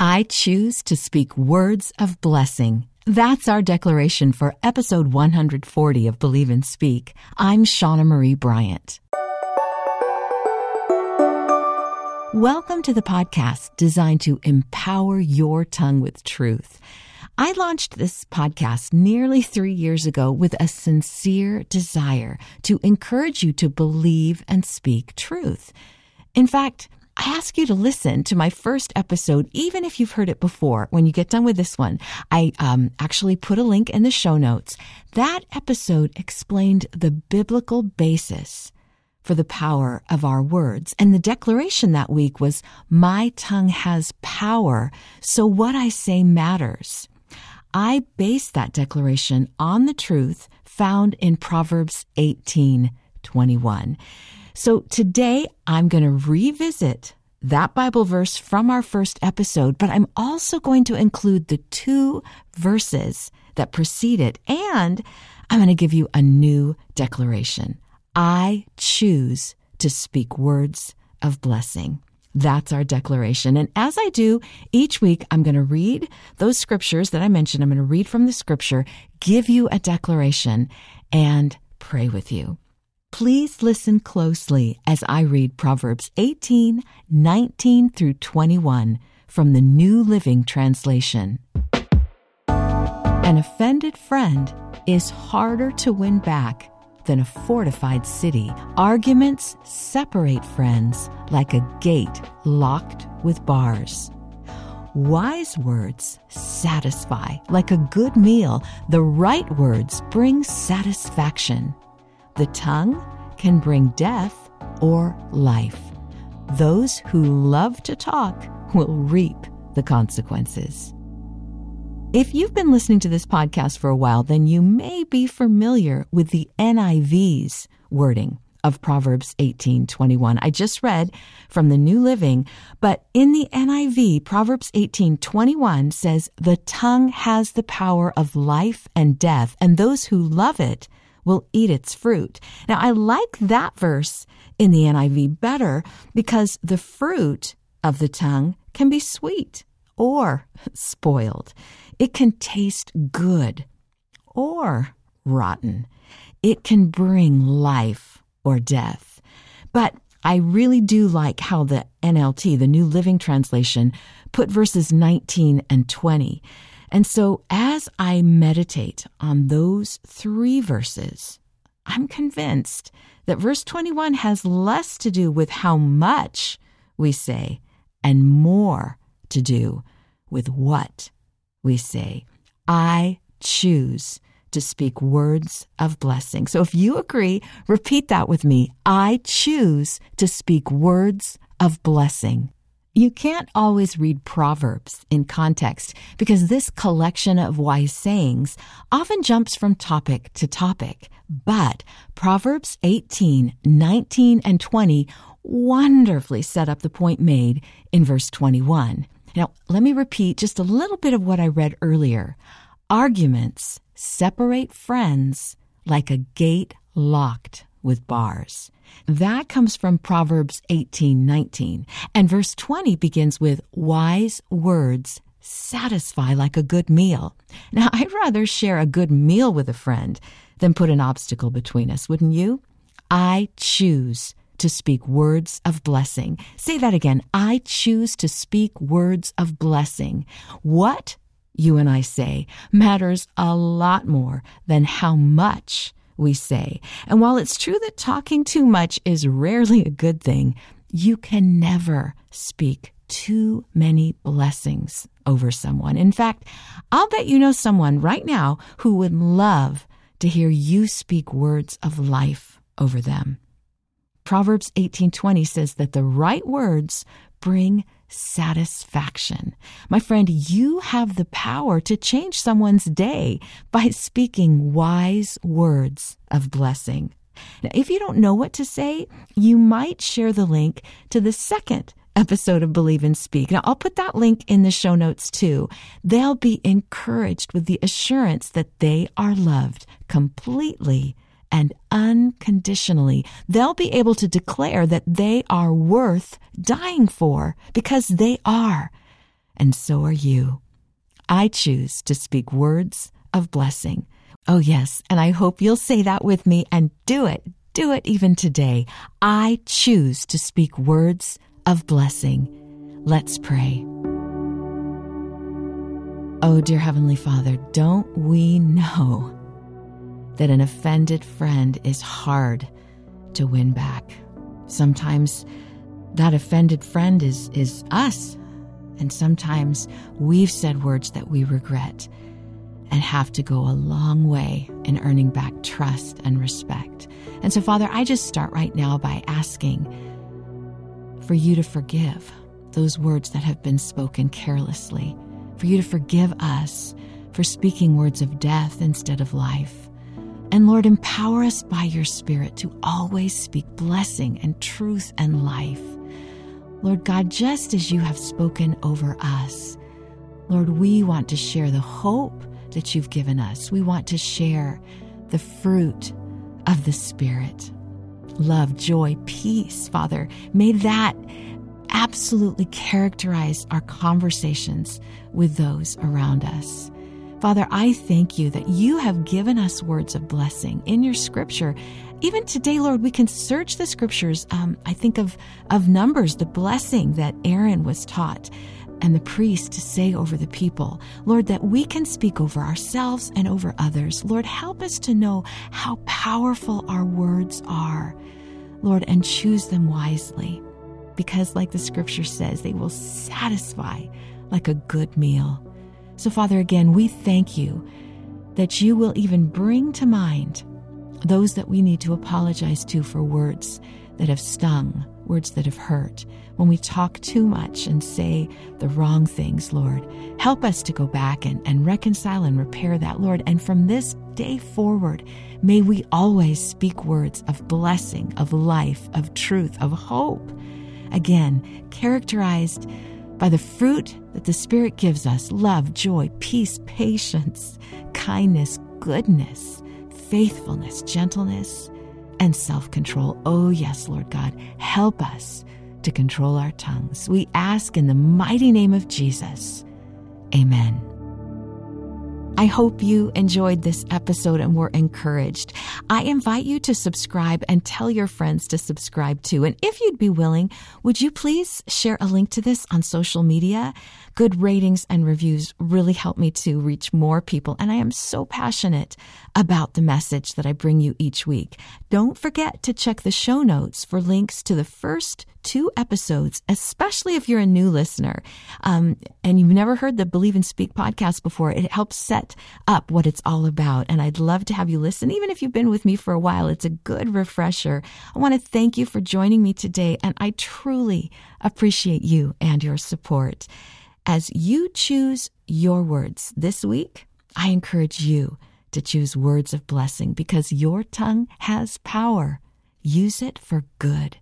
I choose to speak words of blessing. That's our declaration for episode 140 of Believe and Speak. I'm Shauna Marie Bryant. Welcome to the podcast designed to empower your tongue with truth. I launched this podcast nearly 3 years ago with a sincere desire to encourage you to believe and speak truth. In fact, I ask you to listen to my first episode, even if you've heard it before. When you get done with this one, I actually put a link in the show notes. That episode explained the biblical basis for the power of our words. And the declaration that week was, my tongue has power, so what I say matters. I based that declaration on the truth found in Proverbs 18:21. So today I'm going to revisit that Bible verse from our first episode, but I'm also going to include the two verses that precede it, and I'm going to give you a new declaration. I choose to speak words of blessing. That's our declaration. And as I do each week, I'm going to read those scriptures that I mentioned. I'm going to read from the scripture, give you a declaration, and pray with you. Please listen closely as I read Proverbs 18:19 through 21 from the New Living Translation. An offended friend is harder to win back than a fortified city. Arguments separate friends like a gate locked with bars. Wise words satisfy like a good meal. The right words bring satisfaction. The tongue can bring death or life. Those who love to talk will reap the consequences. If you've been listening to this podcast for a while, then you may be familiar with the NIV's wording of Proverbs 18:21. I just read from the New Living, but in the NIV, Proverbs 18:21 says, the tongue has the power of life and death, and those who love it will eat its fruit. Now, I like that verse in the NIV better because the fruit of the tongue can be sweet or spoiled. It can taste good or rotten. It can bring life or death. But I really do like how the NLT, the New Living Translation, put verses 19 and 20. And so as I meditate on those three verses, I'm convinced that verse 21 has less to do with how much we say and more to do with what we say. I choose to speak words of blessing. So if you agree, repeat that with me. I choose to speak words of blessing. You can't always read Proverbs in context because this collection of wise sayings often jumps from topic to topic. But Proverbs 18, 19, and 20 wonderfully set up the point made in verse 21. Now, let me repeat just a little bit of what I read earlier. Arguments separate friends like a gate locked with bars. That comes from Proverbs 18:19. And verse 20 begins with, wise words satisfy like a good meal. Now, I'd rather share a good meal with a friend than put an obstacle between us, wouldn't you? I choose to speak words of blessing. Say that again. I choose to speak words of blessing. What you and I say matters a lot more than how much we say. And while it's true that talking too much is rarely a good thing, you can never speak too many blessings over someone. In fact, I'll bet you know someone right now who would love to hear you speak words of life over them. Proverbs 18:20 says that the right words bring satisfaction. My friend, you have the power to change someone's day by speaking wise words of blessing. Now, if you don't know what to say, you might share the link to the second episode of Believe and Speak. Now, I'll put that link in the show notes too. They'll be encouraged with the assurance that they are loved completely and unconditionally. They'll be able to declare that they are worth dying for because they are. and so are you. I choose to speak words of blessing. Oh yes, and I hope you'll say that with me and do it. Do it even today. I choose to speak words of blessing. Let's pray. Oh, dear Heavenly Father, don't we know that an offended friend is hard to win back? Sometimes that offended friend is us, and sometimes we've said words that we regret and have to go a long way in earning back trust and respect. And so, Father, I just start right now by asking for you to forgive those words that have been spoken carelessly, for you to forgive us for speaking words of death instead of life. And Lord, empower us by your Spirit to always speak blessing and truth and life. Lord God, just as you have spoken over us, Lord, we want to share the hope that you've given us. We want to share the fruit of the Spirit. Love, joy, peace, Father. May that absolutely characterize our conversations with those around us. Father, I thank you that you have given us words of blessing in your Scripture. Even today, Lord, we can search the Scriptures. I think of Numbers, the blessing that Aaron was taught and the priest to say over the people. Lord, that we can speak over ourselves and over others. Lord, help us to know how powerful our words are, Lord, and choose them wisely. Because like the Scripture says, they will satisfy like a good meal. So Father, again, we thank you that you will even bring to mind those that we need to apologize to for words that have stung, words that have hurt. When we talk too much and say the wrong things, Lord, help us to go back and reconcile and repair that, Lord. And from this day forward, may we always speak words of blessing, of life, of truth, of hope. Again, characterized by the fruit that the Spirit gives us: love, joy, peace, patience, kindness, goodness, faithfulness, gentleness, and self-control. Oh yes, Lord God, help us to control our tongues. We ask in the mighty name of Jesus. Amen. I hope you enjoyed this episode and were encouraged. I invite you to subscribe and tell your friends to subscribe too. And if you'd be willing, would you please share a link to this on social media? Good ratings and reviews really help me to reach more people. And I am so passionate about the message that I bring you each week. Don't forget to check the show notes for links to the first 2 episodes, especially if you're a new listener and you've never heard the Believe and Speak podcast before. It helps set up what it's all about. And I'd love to have you listen. Even if you've been with me for a while, it's a good refresher. I want to thank you for joining me today, and I truly appreciate you and your support. As you choose your words this week, I encourage you to choose words of blessing because your tongue has power. Use it for good.